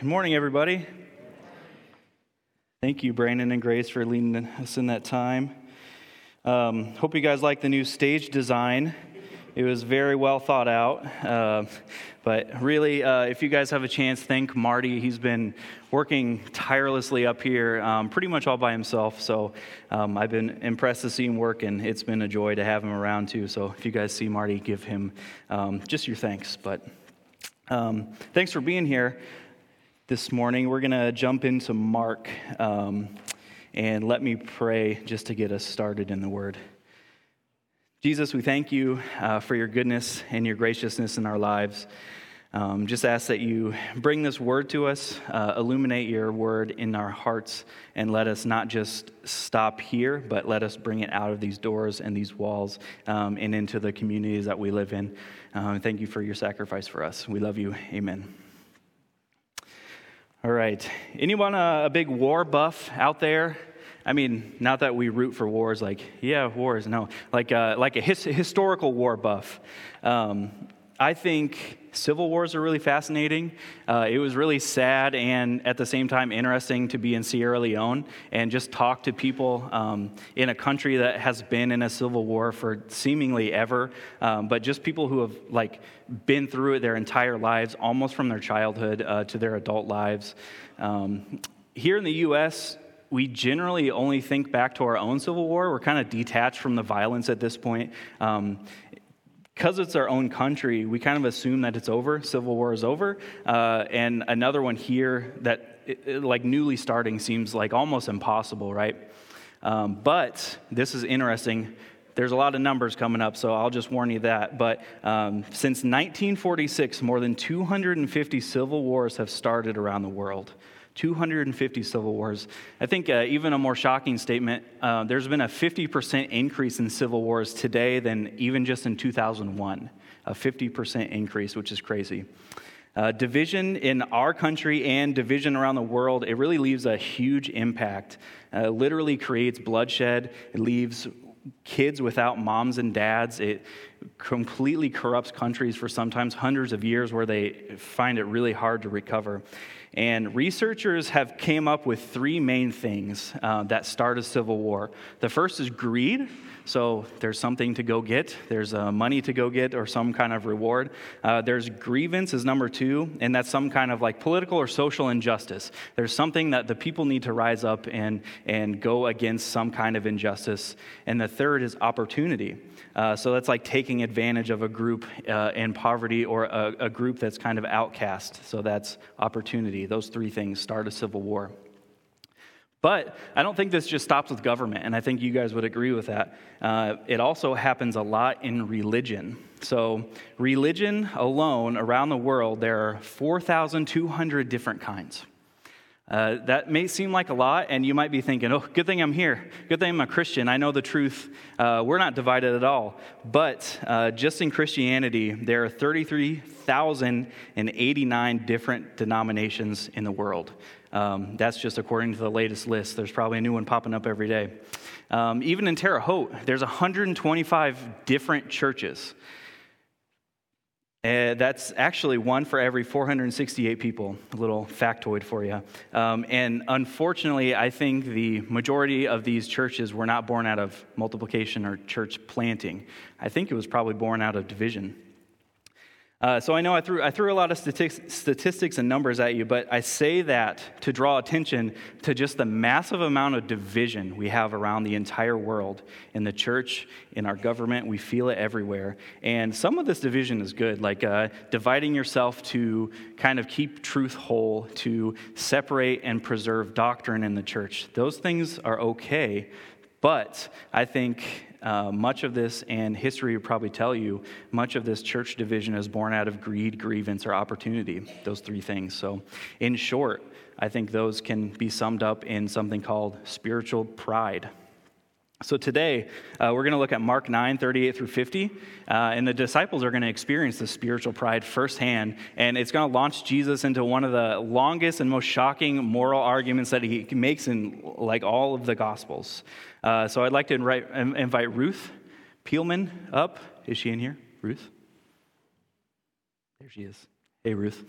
Good morning, everybody. Thank you, Brandon and Grace, for leading us in that time. Hope you guys like the new stage design. It was very well thought out, but really, if you guys have a chance, thank Marty. He's been working tirelessly up here, pretty much all by himself, so I've been impressed to see him work, and it's been a joy to have him around, too. So if you guys see Marty, give him just your thanks, but thanks for being here this morning. We're going to jump into Mark, and let me pray just to get us started in the Word. Jesus, we thank you for your goodness and your graciousness in our lives. Just ask that you bring this word to us, illuminate your word in our hearts, and let us not just stop here, but let us bring it out of these doors and these walls and into the communities that we live in. Thank you for your sacrifice for us. We love you. Amen. All right. Anyone a big war buff out there? I mean, not that we root for wars, wars, no. Like a historical war buff. I think civil wars are really fascinating. It was really sad and at the same time interesting to be in Sierra Leone and just talk to people in a country that has been in a civil war for seemingly ever, but just people who have been through it their entire lives, almost from their childhood to their adult lives. Here in the U.S., we generally only think back to our own Civil War. We're kind of detached from the violence at this point. Because it's our own country, we kind of assume that it's over, Civil War is over. And another one here that, newly starting seems like almost impossible, right? But this is interesting. There's a lot of numbers coming up, so I'll just warn you that. But since 1946, more than 250 Civil Wars have started around the world. 250 civil wars. I think even a more shocking statement, there's been a 50% increase in civil wars today than even just in 2001, a 50% increase, which is crazy. Division in our country and division around the world, it really leaves a huge impact. Literally creates bloodshed. It leaves kids without moms and dads. It completely corrupts countries for sometimes hundreds of years where they find it really hard to recover. And researchers have came up with three main things that start a civil war. The first is greed. So there's something to go get. There's money to go get or some kind of reward. There's grievance is number two, and that's some kind of political or social injustice. There's something that the people need to rise up and go against some kind of injustice. And the third is opportunity. So that's taking advantage of a group in poverty or a group that's kind of outcast. So that's opportunity. Those three things start a civil war. But I don't think this just stops with government, and I think you guys would agree with that. It also happens a lot in religion. So religion alone around the world, there are 4,200 different kinds. That may seem like a lot, and you might be thinking, oh, good thing I'm here. Good thing I'm a Christian. I know the truth. We're not divided at all. But just in Christianity, there are 33,089 different denominations in the world. That's just according to the latest list. There's probably a new one popping up every day. Even in Terre Haute, there's 125 different churches. That's actually one for every 468 people, a little factoid for you. And unfortunately, I think the majority of these churches were not born out of multiplication or church planting. I think it was probably born out of division. So I know I threw a lot of statistics and numbers at you, but I say that to draw attention to just the massive amount of division we have around the entire world, in the church, in our government. We feel it everywhere. And some of this division is good, dividing yourself to kind of keep truth whole, to separate and preserve doctrine in the church. Those things are okay, but I think much of this, and history would probably tell you, much of this church division is born out of greed, grievance, or opportunity, those three things. So in short, I think those can be summed up in something called spiritual pride. So today, we're going to look at Mark 9, 38 through 50, and the disciples are going to experience the spiritual pride firsthand, and it's going to launch Jesus into one of the longest and most shocking moral arguments that he makes in all of the Gospels. So I'd like to invite Ruth Peelman up. Is she in here? Ruth? There she is. Hey, Ruth.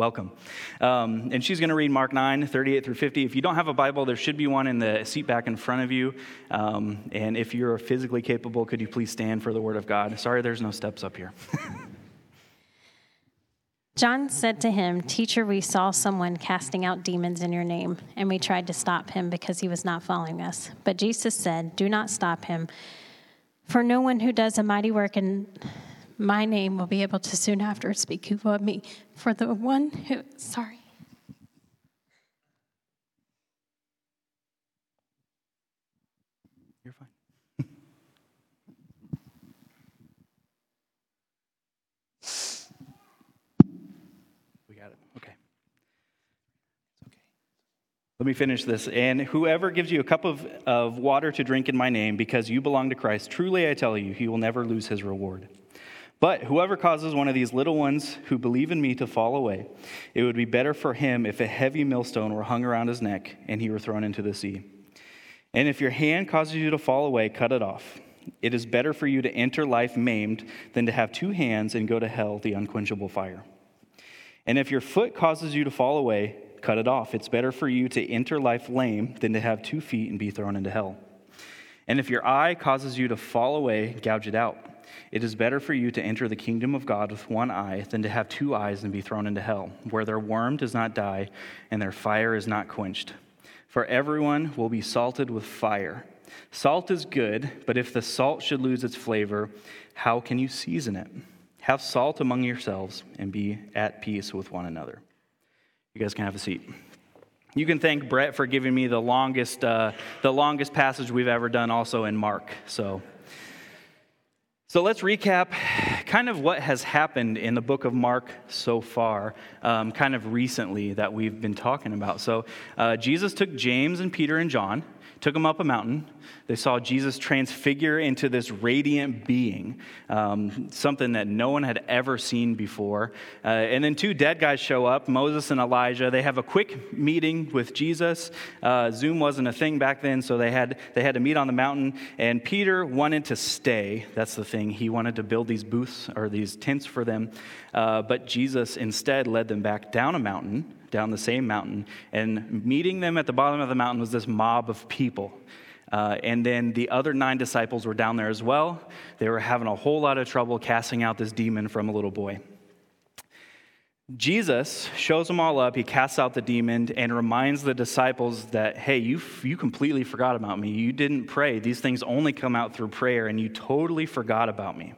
welcome. And she's going to read Mark 9, 38 through 50. If you don't have a Bible, there should be one in the seat back in front of you. And if you're physically capable, could you please stand for the word of God? Sorry, there's no steps up here. John said to him, "Teacher, we saw someone casting out demons in your name, and we tried to stop him because he was not following us." But Jesus said, "Do not stop him, for no one who does a mighty work in my name will be able to soon after speak evil of me. For the one who," sorry. You're fine. Let me finish this. "And whoever gives you a cup of water to drink in my name because you belong to Christ, truly I tell you, he will never lose his reward. But whoever causes one of these little ones who believe in me to fall away, it would be better for him if a heavy millstone were hung around his neck and he were thrown into the sea. And if your hand causes you to fall away, cut it off. It is better for you to enter life maimed than to have two hands and go to hell, the unquenchable fire. And if your foot causes you to fall away, cut it off. It's better for you to enter life lame than to have 2 feet and be thrown into hell. And if your eye causes you to fall away, gouge it out. It is better for you to enter the kingdom of God with one eye than to have 2 eyes and be thrown into hell, where their worm does not die and their fire is not quenched. For everyone will be salted with fire. Salt is good, but if the salt should lose its flavor, how can you season it? Have salt among yourselves and be at peace with one another." You guys can have a seat. You can thank Brett for giving me the longest passage we've ever done, also in Mark. So let's recap kind of what has happened in the book of Mark so far, kind of recently that we've been talking about. So Jesus took James and Peter and John, took them up a mountain. They saw Jesus transfigure into this radiant being, something that no one had ever seen before. And then 2 dead guys show up, Moses and Elijah. They have a quick meeting with Jesus. Zoom wasn't a thing back then, so they had to meet on the mountain. And Peter wanted to stay. That's the thing. He wanted to build these booths or these tents for them, but Jesus instead led them back down a mountain, down the same mountain, and meeting them at the bottom of the mountain was this mob of people. And then the other 9 disciples were down there as well. They were having a whole lot of trouble casting out this demon from a little boy. Jesus shows them all up, he casts out the demon, and reminds the disciples that, hey, you completely forgot about me. You didn't pray. These things only come out through prayer, and you totally forgot about me.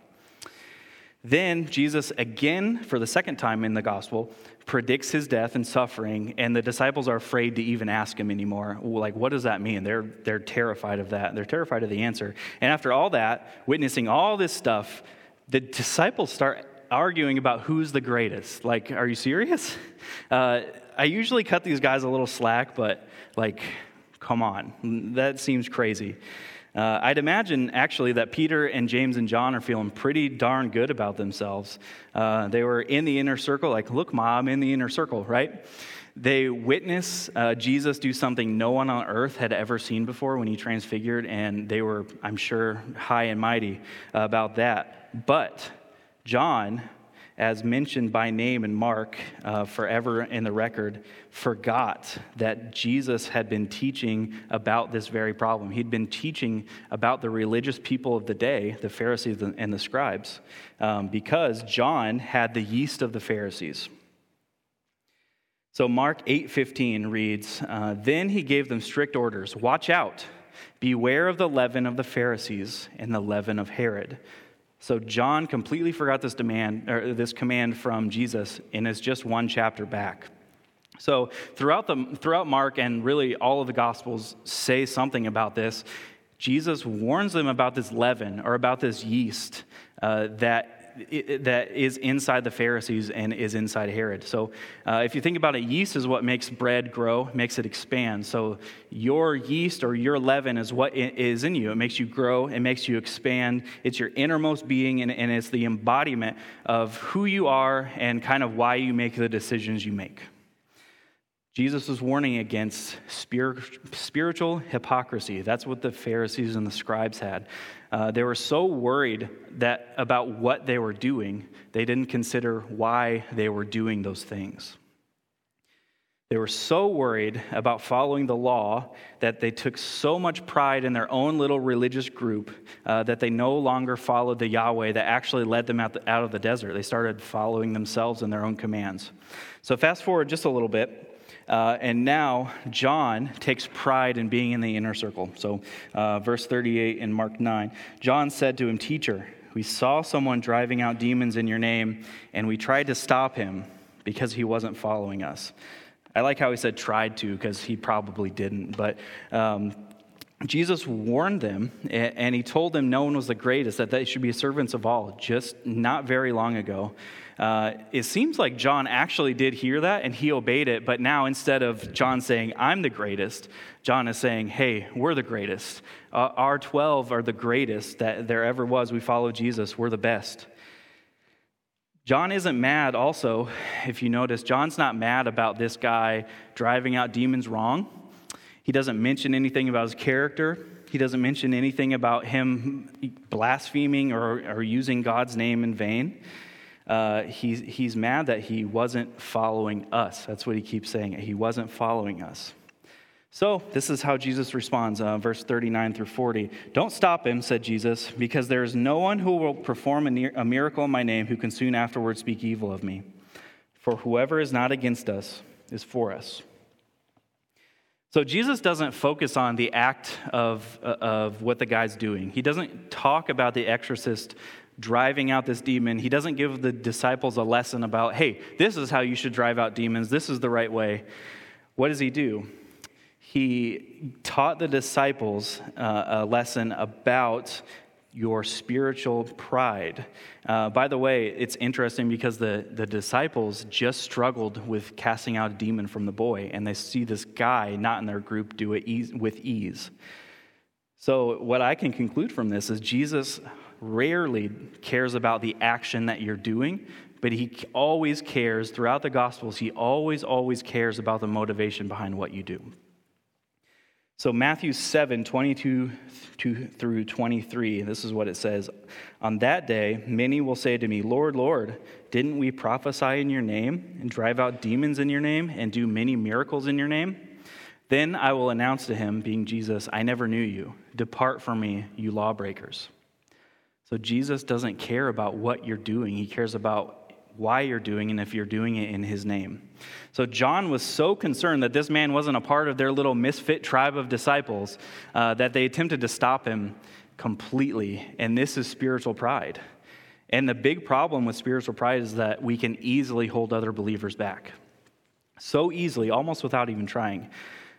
Then Jesus, again, for the 2nd time in the gospel, predicts his death and suffering, and the disciples are afraid to even ask him anymore. Like, what does that mean? They're terrified of that. They're terrified of the answer. And after all that, witnessing all this stuff, the disciples start arguing about who's the greatest. Like, are you serious? I usually cut these guys a little slack, but like, come on, that seems crazy. I'd imagine actually that Peter and James and John are feeling pretty darn good about themselves. They were in the inner circle, like, look, Mom, in the inner circle, right? They witness Jesus do something no one on earth had ever seen before when he transfigured, and they were, I'm sure, high and mighty about that. But John, as mentioned by name in Mark, forever in the record, forgot that Jesus had been teaching about this very problem. He'd been teaching about the religious people of the day, the Pharisees and the scribes, because John had the yeast of the Pharisees. So Mark 8:15 reads, "Then he gave them strict orders, 'Watch out, beware of the leaven of the Pharisees and the leaven of Herod.'" So John completely forgot this command from Jesus, and is just 1 chapter back. So throughout Mark, and really all of the Gospels say something about this. Jesus warns them about this leaven, or about this yeast that is inside the Pharisees and is inside Herod. So if you think about it, yeast is what makes bread grow, makes it expand. So your yeast or your leaven is what is in you. It makes you grow. It makes you expand. It's your innermost being, and it's the embodiment of who you are and kind of why you make the decisions you make. Jesus was warning against spiritual hypocrisy. That's what the Pharisees and the scribes had. They were so worried about what they were doing, they didn't consider why they were doing those things. They were so worried about following the law that they took so much pride in their own little religious group that they no longer followed the Yahweh that actually led them out of the desert. They started following themselves and their own commands. So fast forward just a little bit, and now John takes pride in being in the inner circle. So verse 38 in Mark 9, John said to him, "Teacher, we saw someone driving out demons in your name, and we tried to stop him because he wasn't following us." I like how he said tried to, because he probably didn't. But Jesus warned them, and he told them no one was the greatest, that they should be servants of all, just not very long ago. It seems like John actually did hear that, and he obeyed it. But now, instead of John saying, "I'm the greatest," John is saying, "Hey, we're the greatest. Our 12 are the greatest that there ever was. We follow Jesus. We're the best." John isn't mad also, if you notice. John's not mad about this guy driving out demons wrong. He doesn't mention anything about his character. He doesn't mention anything about him blaspheming or using God's name in vain. He's mad that he wasn't following us. That's what he keeps saying. He wasn't following us. So this is how Jesus responds, verse 39 through 40. "Don't stop him," said Jesus, "because there is no one who will perform a miracle in my name who can soon afterwards speak evil of me. For whoever is not against us is for us." So Jesus doesn't focus on the act of what the guy's doing. He doesn't talk about the exorcist driving out this demon. He doesn't give the disciples a lesson about, hey, this is how you should drive out demons. This is the right way. What does he do? He taught the disciples a lesson about your spiritual pride. By the way, it's interesting because the disciples just struggled with casting out a demon from the boy, and they see this guy not in their group do it with ease. So what I can conclude from this is Jesus rarely cares about the action that you're doing, but he always cares, throughout the Gospels, he always cares about the motivation behind what you do. So Matthew 7, 22 through 23, this is what it says. "On that day, many will say to me, 'Lord, Lord, didn't we prophesy in your name and drive out demons in your name and do many miracles in your name?' Then I will announce to him," being Jesus, "'I never knew you. Depart from me, you lawbreakers.'" So Jesus doesn't care about what you're doing. He cares about why you're doing and if you're doing it in his name. So John was so concerned that this man wasn't a part of their little misfit tribe of disciples that they attempted to stop him completely. And this is spiritual pride. And the big problem with spiritual pride is that we can easily hold other believers back. So easily, almost without even trying.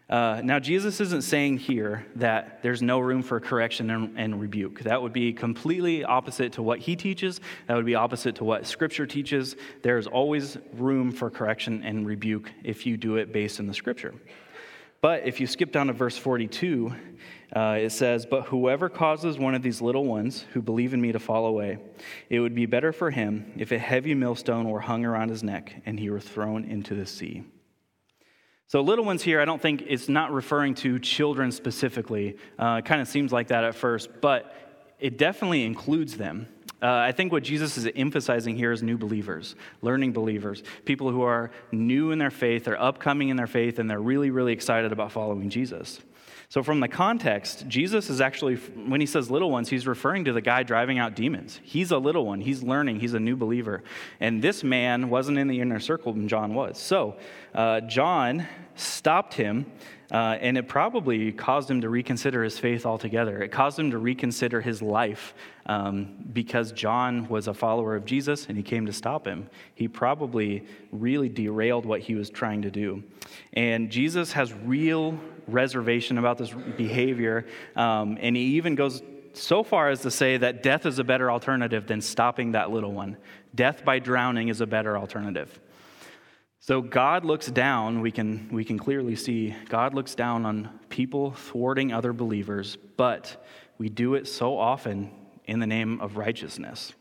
Now, Jesus isn't saying here that there's no room for correction and rebuke. That would be completely opposite to what he teaches. That would be opposite to what Scripture teaches. There's always room for correction and rebuke if you do it based in the Scripture. But if you skip down to verse 42, it says, "But whoever causes one of these little ones who believe in me to fall away, it would be better for him if a heavy millstone were hung around his neck and he were thrown into the sea." So little ones here, I don't think it's not referring to children specifically. It kind of seems like that at first, but it definitely includes them. I think what Jesus is emphasizing here is new believers, learning believers, people who are new in their faith, they're upcoming in their faith, and they're really, really excited about following Jesus. So from the context, Jesus is actually, when he says little ones, he's referring to the guy driving out demons. He's a little one. He's learning. He's a new believer. And this man wasn't in the inner circle when John was. So John stopped him, and it probably caused him to reconsider his faith altogether. It caused him to reconsider his life because John was a follower of Jesus, and he came to stop him. He probably really derailed what he was trying to do. And Jesus has real reservation about this behavior, and he even goes so far as to say that death is a better alternative than stopping that little one. Death by drowning is a better alternative. So God looks down, we can clearly see, God looks down on people thwarting other believers, but we do it so often in the name of righteousness.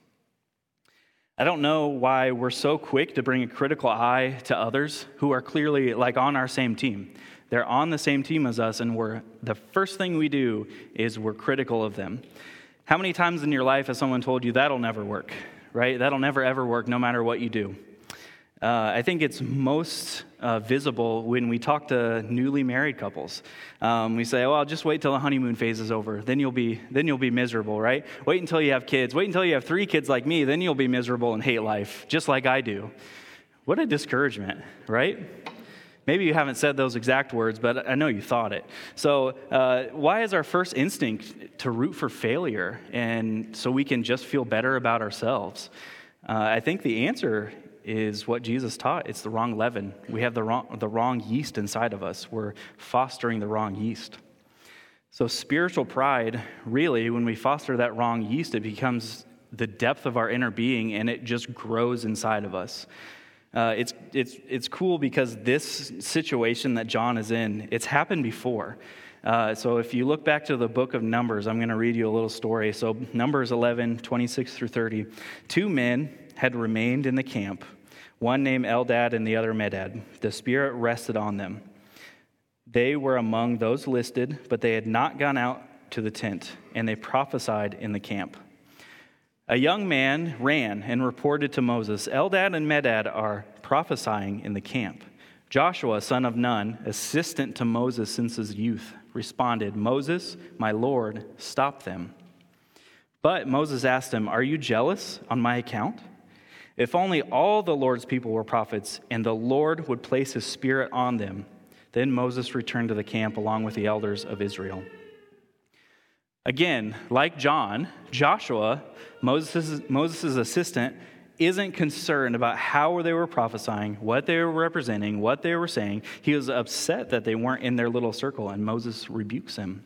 I don't know why we're so quick to bring a critical eye to others who are clearly like on our same team. They're on the same team as us, and the first thing we do is we're critical of them. How many times in your life has someone told you, that'll never work, right? That'll never, ever work, no matter what you do. I think it's most visible when we talk to newly married couples. We say, "Well, just wait till the honeymoon phase is over. Then you'll be miserable, right? Wait until you have kids. Wait until you have 3 kids like me. Then you'll be miserable and hate life, just like I do." What a discouragement, right? Maybe you haven't said those exact words, but I know you thought it. So why is our first instinct to root for failure and so we can just feel better about ourselves? I think the answer is what Jesus taught. It's the wrong leaven. We have the wrong yeast inside of us. We're fostering the wrong yeast. So spiritual pride, really, when we foster that wrong yeast, it becomes the depth of our inner being, and it just grows inside of us. It's cool because this situation that John is in, it's happened before. So if you look back to the book of Numbers, I'm going to read you a little story. So Numbers 11, 26 through 30. 2 men had remained in the camp, one named Eldad and the other Medad. The Spirit rested on them. They were among those listed, but they had not gone out to the tent, and they prophesied in the camp. A young man ran and reported to Moses, "Eldad and Medad are prophesying in the camp." Joshua, son of Nun, assistant to Moses since his youth, responded, "Moses, my Lord, stop them." But Moses asked him, "Are you jealous on my account? If only all the Lord's people were prophets, and the Lord would place his Spirit on them." Then Moses returned to the camp along with the elders of Israel. Again, like John, Joshua, Moses' assistant, isn't concerned about how they were prophesying, what they were representing, what they were saying. He was upset that they weren't in their little circle, and Moses rebukes him.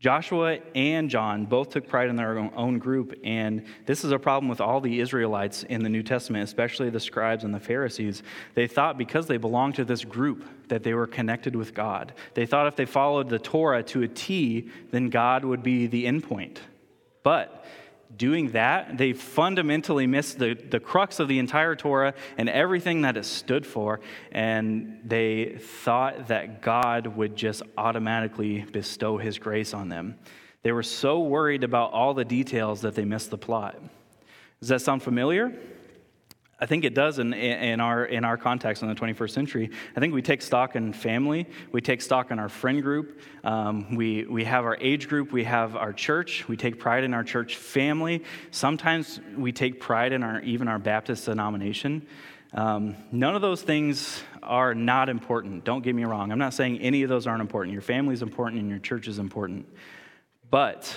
Joshua and John both took pride in their own group, and this is a problem with all the Israelites in the New Testament, especially the scribes and the Pharisees. They thought because they belonged to this group that they were connected with God. They thought if they followed the Torah to a T, then God would be the end point. But doing that, they fundamentally missed the crux of the entire Torah and everything that it stood for, and they thought that God would just automatically bestow his grace on them. They were so worried about all the details that they missed the plot. Does that sound familiar? I think it does in our context in the 21st century. I think we take stock in family. We take stock in our friend group. We have our age group. We have our church. We take pride in our church family. Sometimes we take pride in our Baptist denomination. None of those things are not important. Don't get me wrong. I'm not saying any of those aren't important. Your family is important and your church is important. But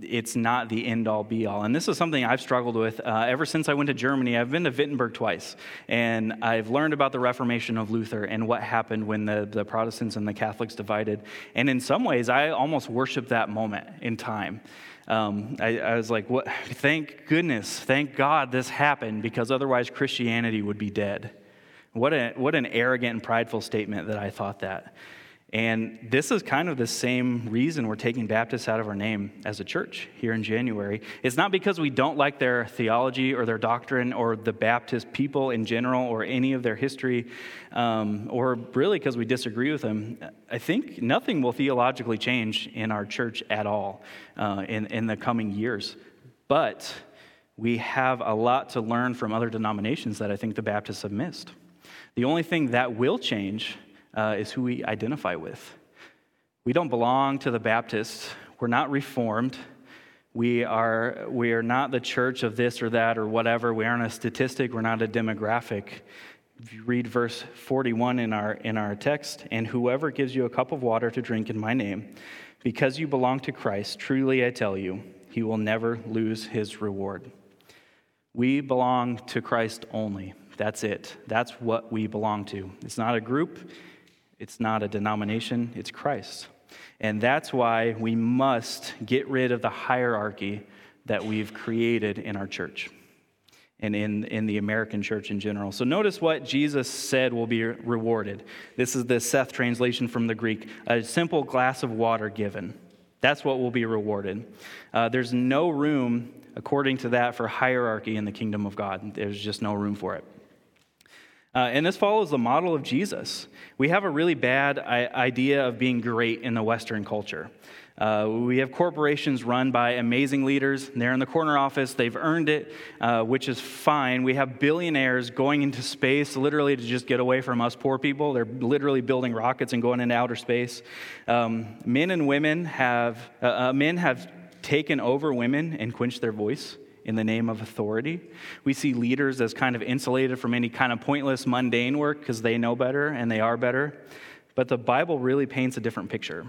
it's not the end-all, be-all. And this is something I've struggled with ever since I went to Germany. I've been to Wittenberg twice, and I've learned about the Reformation of Luther and what happened when the Protestants and the Catholics divided. And in some ways, I almost worship that moment in time. I was like, "What? Thank goodness, thank God this happened, because otherwise Christianity would be dead." What an arrogant and prideful statement that I thought that. And this is kind of the same reason we're taking Baptists out of our name as a church here in January. It's not because we don't like their theology or their doctrine or the Baptist people in general or any of their history, or really because we disagree with them. I think nothing will theologically change in our church at all in the coming years. But we have a lot to learn from other denominations that I think the Baptists have missed. The only thing that will change is who we identify with. We don't belong to the Baptists. We're not Reformed. We are not the church of this or that or whatever. We aren't a statistic. We're not a demographic. If you read verse 41 in our text, "And whoever gives you a cup of water to drink in my name, because you belong to Christ, truly I tell you, he will never lose his reward." We belong to Christ only. That's it. That's what we belong to. It's not a group. It's not a denomination, it's Christ. And that's why we must get rid of the hierarchy that we've created in our church and in the American church in general. So notice what Jesus said will be rewarded. This is the Seth translation from the Greek. A simple glass of water given. That's what will be rewarded. There's no room, according to that, for hierarchy in the kingdom of God. There's just no room for it. And this follows the model of Jesus. We have a really bad idea of being great in the Western culture. We have corporations run by amazing leaders. They're in the corner office. They've earned it, which is fine. We have billionaires going into space literally to just get away from us poor people. They're literally building rockets and going into outer space. Men and women have, men have taken over women and quenched their voice in the name of authority. We see leaders as kind of insulated from any kind of pointless, mundane work because they know better and they are better. But the Bible really paints a different picture.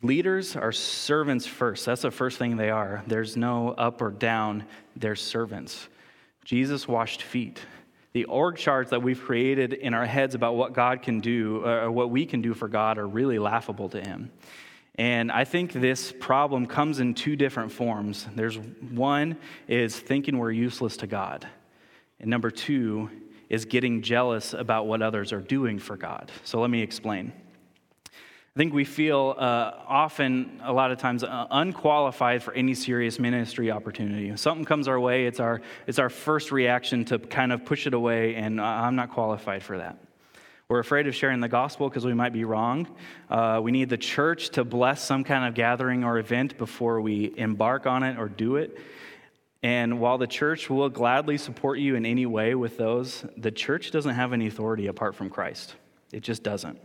Leaders are servants first. That's the first thing they are. There's no up or down. They're servants. Jesus washed feet. The org charts that we've created in our heads about what God can do or what we can do for God are really laughable to him. And I think this problem comes in two different forms. There's one is thinking we're useless to God. And number two is getting jealous about what others are doing for God. So let me explain. I think we feel often, a lot of times, unqualified for any serious ministry opportunity. If something comes our way, it's our first reaction to kind of push it away, and I'm not qualified for that. We're afraid of sharing the gospel because we might be wrong. We need the church to bless some kind of gathering or event before we embark on it or do it. And while the church will gladly support you in any way with those, the church doesn't have any authority apart from Christ. It just doesn't.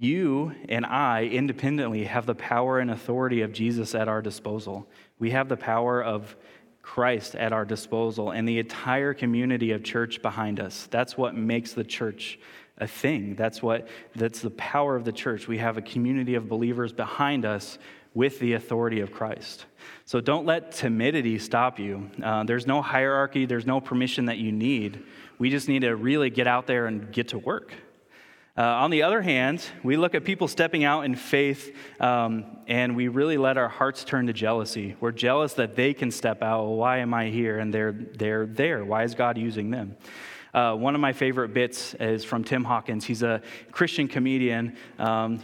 You and I independently have the power and authority of Jesus at our disposal. We have the power of Christ at our disposal and the entire community of church behind us. That's what makes the church a thing. That's the power of the church. We have a community of believers behind us with the authority of Christ. So don't let timidity stop you. There's no hierarchy. There's no permission that you need. We just need to really get out there and get to work. On the other hand, we look at people stepping out in faith, and we really let our hearts turn to jealousy. We're jealous that they can step out. Well, why am I here? And they're there. Why is God using them? One of my favorite bits is from Tim Hawkins. He's a Christian comedian.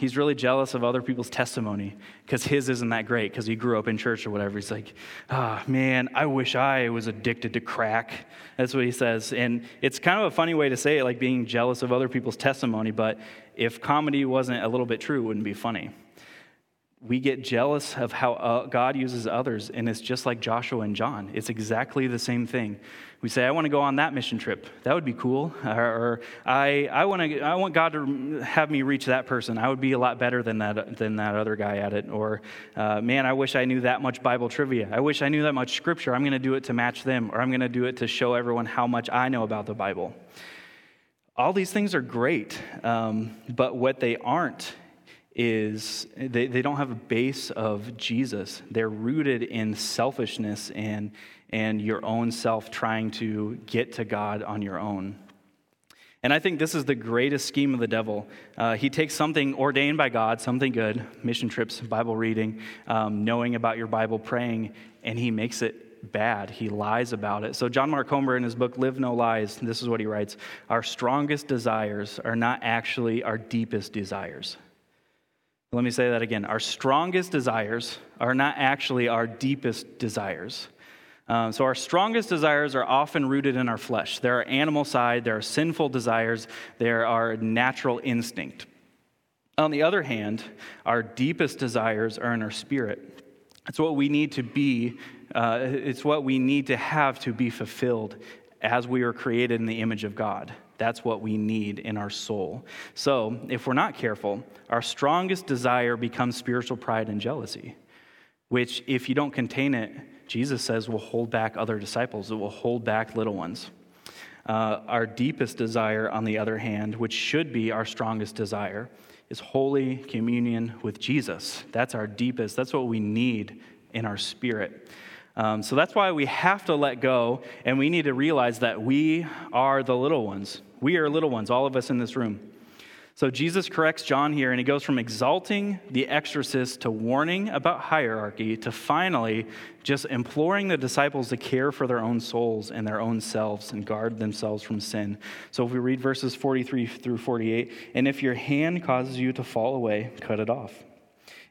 He's really jealous of other people's testimony because his isn't that great because he grew up in church or whatever. He's like, oh, man, I wish I was addicted to crack. That's what he says. And it's kind of a funny way to say it, like being jealous of other people's testimony. But if comedy wasn't a little bit true, it wouldn't be funny. We get jealous of how God uses others, and it's just like Joshua and John. It's exactly the same thing. We say, I want to go on that mission trip. That would be cool. Or I want God to have me reach that person. I would be a lot better than that other guy at it. Or, man, I wish I knew that much Bible trivia. I wish I knew that much scripture. I'm going to do it to match them, or I'm going to do it to show everyone how much I know about the Bible. All these things are great, but what they aren't is they don't have a base of Jesus. They're rooted in selfishness and your own self trying to get to God on your own. And I think this is the greatest scheme of the devil. He takes something ordained by God, something good, mission trips, Bible reading, knowing about your Bible, praying, and he makes it bad. He lies about it. So John Mark Comber in his book, Live No Lies, this is what he writes, our strongest desires are not actually our deepest desires. Let me say that again. Our strongest desires are not actually our deepest desires. So our strongest desires are often rooted in our flesh. They're our animal side. They're our sinful desires. They're our natural instinct. On the other hand, our deepest desires are in our spirit. It's what we need to be. It's what we need to have to be fulfilled as we are created in the image of God. That's what we need in our soul. So if we're not careful, our strongest desire becomes spiritual pride and jealousy, which if you don't contain it, Jesus says will hold back other disciples. It will hold back little ones. Our deepest desire, on the other hand, which should be our strongest desire, is holy communion with Jesus. That's our deepest. That's what we need in our spirit. So that's why we have to let go, and we need to realize that we are the little ones. We are little ones, all of us in this room. So Jesus corrects John here, and he goes from exalting the exorcist to warning about hierarchy to finally just imploring the disciples to care for their own souls and their own selves and guard themselves from sin. So if we read verses 43 through 48, and if your hand causes you to fall away, cut it off.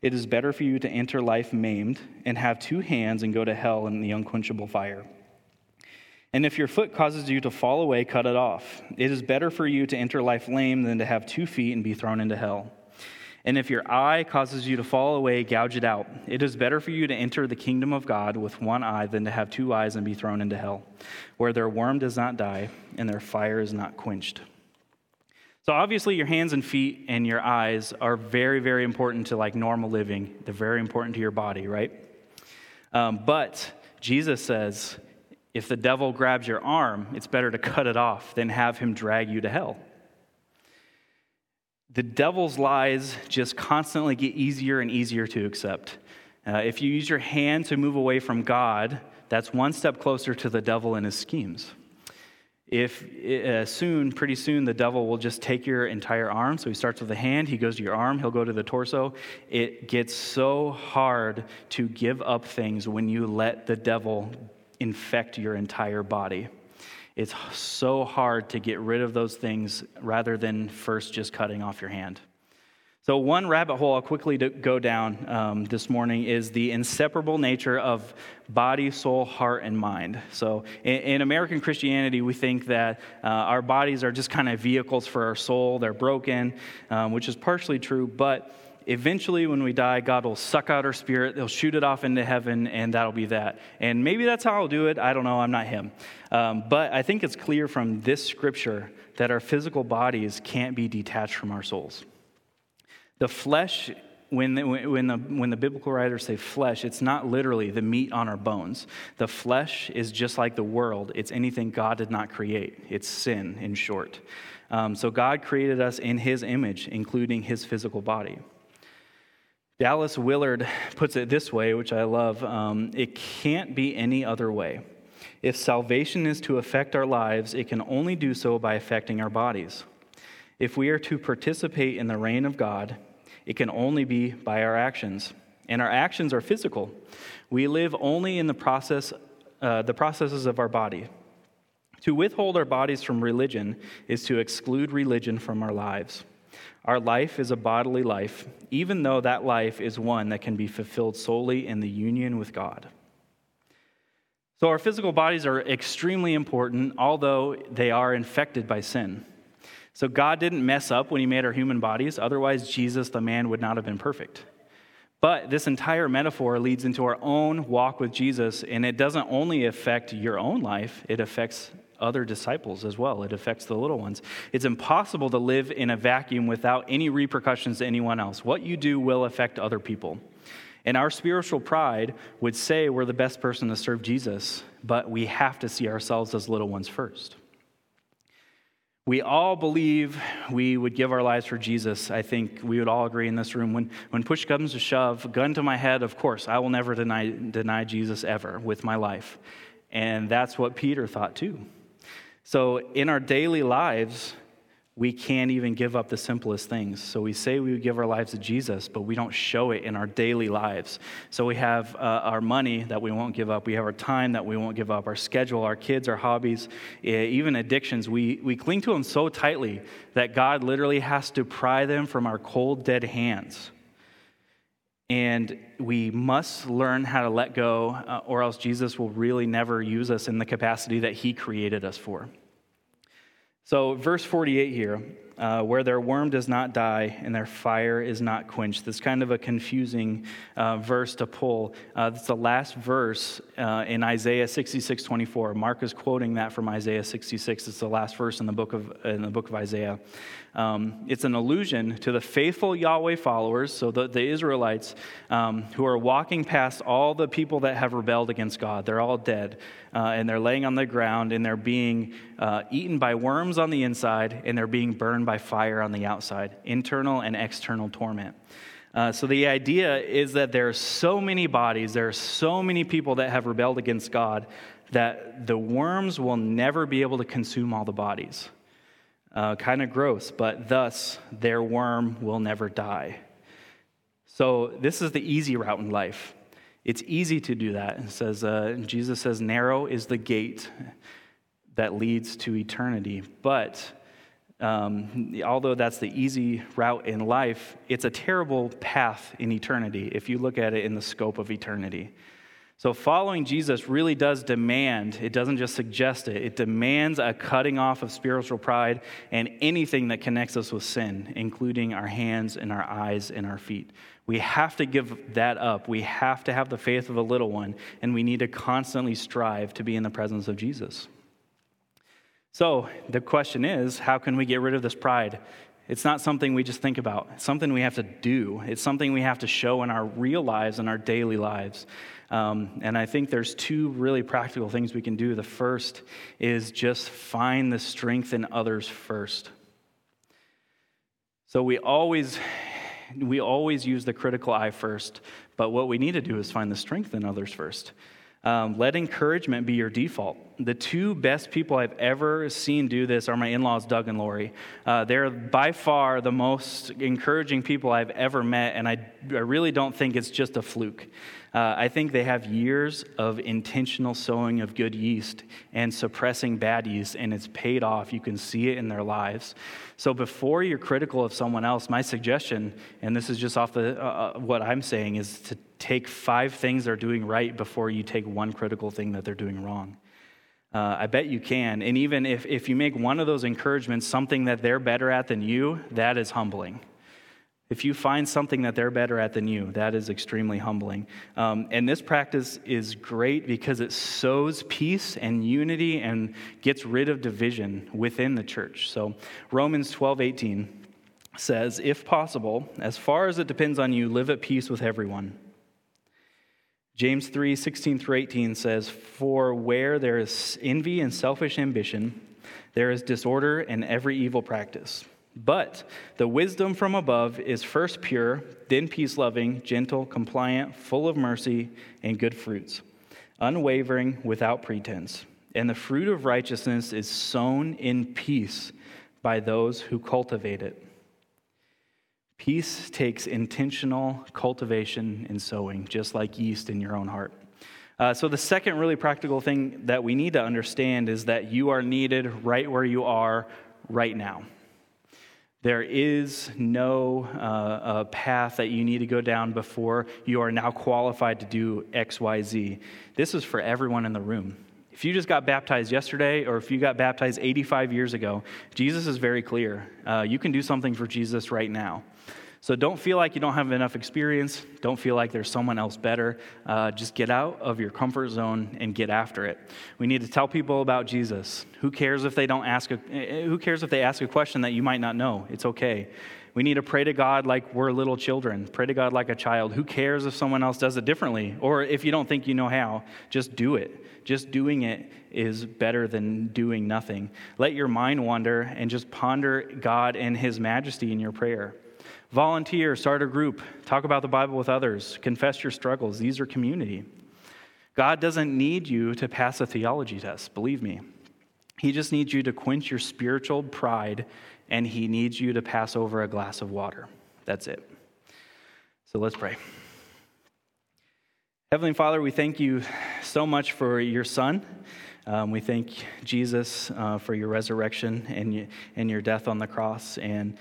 It is better for you to enter life maimed and have two hands and go to hell in the unquenchable fire. And if your foot causes you to fall away, cut it off. It is better for you to enter life lame than to have 2 feet and be thrown into hell. And if your eye causes you to fall away, gouge it out. It is better for you to enter the kingdom of God with one eye than to have two eyes and be thrown into hell, where their worm does not die and their fire is not quenched. So obviously your hands and feet and your eyes are very, very important to like normal living. They're very important to your body, right? But Jesus says, if the devil grabs your arm, it's better to cut it off than have him drag you to hell. The devil's lies just constantly get easier and easier to accept. If you use your hand to move away from God, that's one step closer to the devil and his schemes. Pretty soon, the devil will just take your entire arm. So he starts with the hand, he goes to your arm, he'll go to the torso. It gets so hard to give up things when you let the devil infect your entire body. It's so hard to get rid of those things rather than first just cutting off your hand. So one rabbit hole I'll quickly go down this morning is the inseparable nature of body, soul, heart, and mind. So in American Christianity, we think that our bodies are just kind of vehicles for our soul. They're broken, which is partially true, but eventually when we die, God will suck out our spirit. He'll shoot it off into heaven, and that'll be that. And maybe that's how I'll do it. I don't know. I'm not him. But I think it's clear from this scripture that our physical bodies can't be detached from our souls. The flesh, when the biblical writers say flesh, it's not literally the meat on our bones. The flesh is just like the world. It's anything God did not create. It's sin, in short. So God created us in his image, including his physical body. Dallas Willard puts it this way, which I love. It can't be any other way. If salvation is to affect our lives, it can only do so by affecting our bodies. If we are to participate in the reign of God, it can only be by our actions. And our actions are physical. We live only in the processes of our body. To withhold our bodies from religion is to exclude religion from our lives. Our life is a bodily life, even though that life is one that can be fulfilled solely in the union with God. So our physical bodies are extremely important, although they are infected by sin. So God didn't mess up when he made our human bodies. Otherwise, Jesus, the man, would not have been perfect. But this entire metaphor leads into our own walk with Jesus, and it doesn't only affect your own life, it affects other disciples as well. It affects the little ones. It's impossible to live in a vacuum without any repercussions to anyone else. What you do will affect other people. And our spiritual pride would say we're the best person to serve Jesus, but we have to see ourselves as little ones first. We all believe we would give our lives for Jesus. I think we would all agree in this room. When push comes to shove, gun to my head, of course, I will never deny Jesus ever with my life. And that's what Peter thought too. So in our daily lives, we can't even give up the simplest things. So we say we would give our lives to Jesus, but we don't show it in our daily lives. So we have our money that we won't give up. We have our time that we won't give up. Our schedule, our kids, our hobbies, even addictions. We cling to them so tightly that God literally has to pry them from our cold, dead hands. And we must learn how to let go, or else Jesus will really never use us in the capacity that he created us for. So verse 48 here, where their worm does not die and their fire is not quenched. This is kind of a confusing verse to pull. It's the last verse in Isaiah 66:24. Mark is quoting that from Isaiah 66. It's the last verse in the book of Isaiah. It's an allusion to the faithful Yahweh followers, so the Israelites, who are walking past all the people that have rebelled against God. They're all dead, and they're laying on the ground, and they're being eaten by worms on the inside, and they're being burned by fire on the outside, internal and external torment. So the idea is that there are so many bodies, there are so many people that have rebelled against God that the worms will never be able to consume all the bodies. Kind of gross, but thus their worm will never die. So this is the easy route in life. It's easy to do that. It says, Jesus says, narrow is the gate that leads to eternity. But although that's the easy route in life, it's a terrible path in eternity if you look at it in the scope of eternity. So following Jesus really does demand, it doesn't just suggest it, it demands a cutting off of spiritual pride and anything that connects us with sin, including our hands and our eyes and our feet. We have to give that up. We have to have the faith of a little one, and we need to constantly strive to be in the presence of Jesus. So the question is, how can we get rid of this pride? It's not something we just think about. It's something we have to do. It's something we have to show in our real lives and our daily lives. And I think there's two really practical things we can do. The first is just find the strength in others first. So we always use the critical eye first, but what we need to do is find the strength in others first. Let encouragement be your default. The two best people I've ever seen do this are my in-laws, Doug and Lori. They're by far the most encouraging people I've ever met, and I really don't think it's just a fluke. I think they have years of intentional sowing of good yeast and suppressing bad yeast, and it's paid off. You can see it in their lives. So before you're critical of someone else, my suggestion, and this is just off the what I'm saying, is to take 5 things they're doing right before you take 1 critical thing that they're doing wrong. I bet you can. And even if you make one of those encouragements something that they're better at than you, that is humbling. If you find something that they're better at than you, that is extremely humbling. And this practice is great because it sows peace and unity and gets rid of division within the church. So Romans 12:18 says, if possible, as far as it depends on you, live at peace with everyone. James 3:16-18 says, for where there is envy and selfish ambition, there is disorder and every evil practice. But the wisdom from above is first pure, then peace-loving, gentle, compliant, full of mercy and good fruits, unwavering, without pretense. And the fruit of righteousness is sown in peace by those who cultivate it. Peace takes intentional cultivation and sowing, just like yeast in your own heart. So the second really practical thing that we need to understand is that you are needed right where you are right now. There is no path that you need to go down before you are now qualified to do X, Y, Z. This is for everyone in the room. If you just got baptized yesterday or if you got baptized 85 years ago, Jesus is very clear. You can do something for Jesus right now. So don't feel like you don't have enough experience. Don't feel like there's someone else better. Just get out of your comfort zone and get after it. We need to tell people about Jesus. Who cares if they ask a question that you might not know? It's okay. We need to pray to God like we're little children. Pray to God like a child. Who cares if someone else does it differently? Or if you don't think you know how, just do it. Just doing it is better than doing nothing. Let your mind wander and just ponder God and His majesty in your prayer. Volunteer, start a group, talk about the Bible with others, confess your struggles. These are community. God doesn't need you to pass a theology test, believe me. He just needs you to quench your spiritual pride, and He needs you to pass over a glass of water. That's it. So let's pray. Heavenly Father, we thank you so much for your Son. We thank Jesus for your resurrection and your death on the cross. And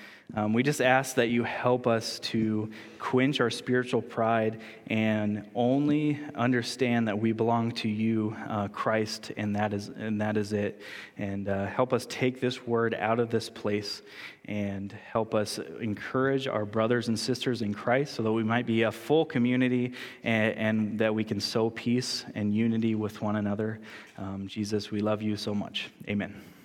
we just ask that you help us to quench our spiritual pride and only understand that we belong to you, Christ, and that is it. And help us take this word out of this place and help us encourage our brothers and sisters in Christ so that we might be a full community and that we can sow peace and unity with one another. Jesus, we love you so much. Amen.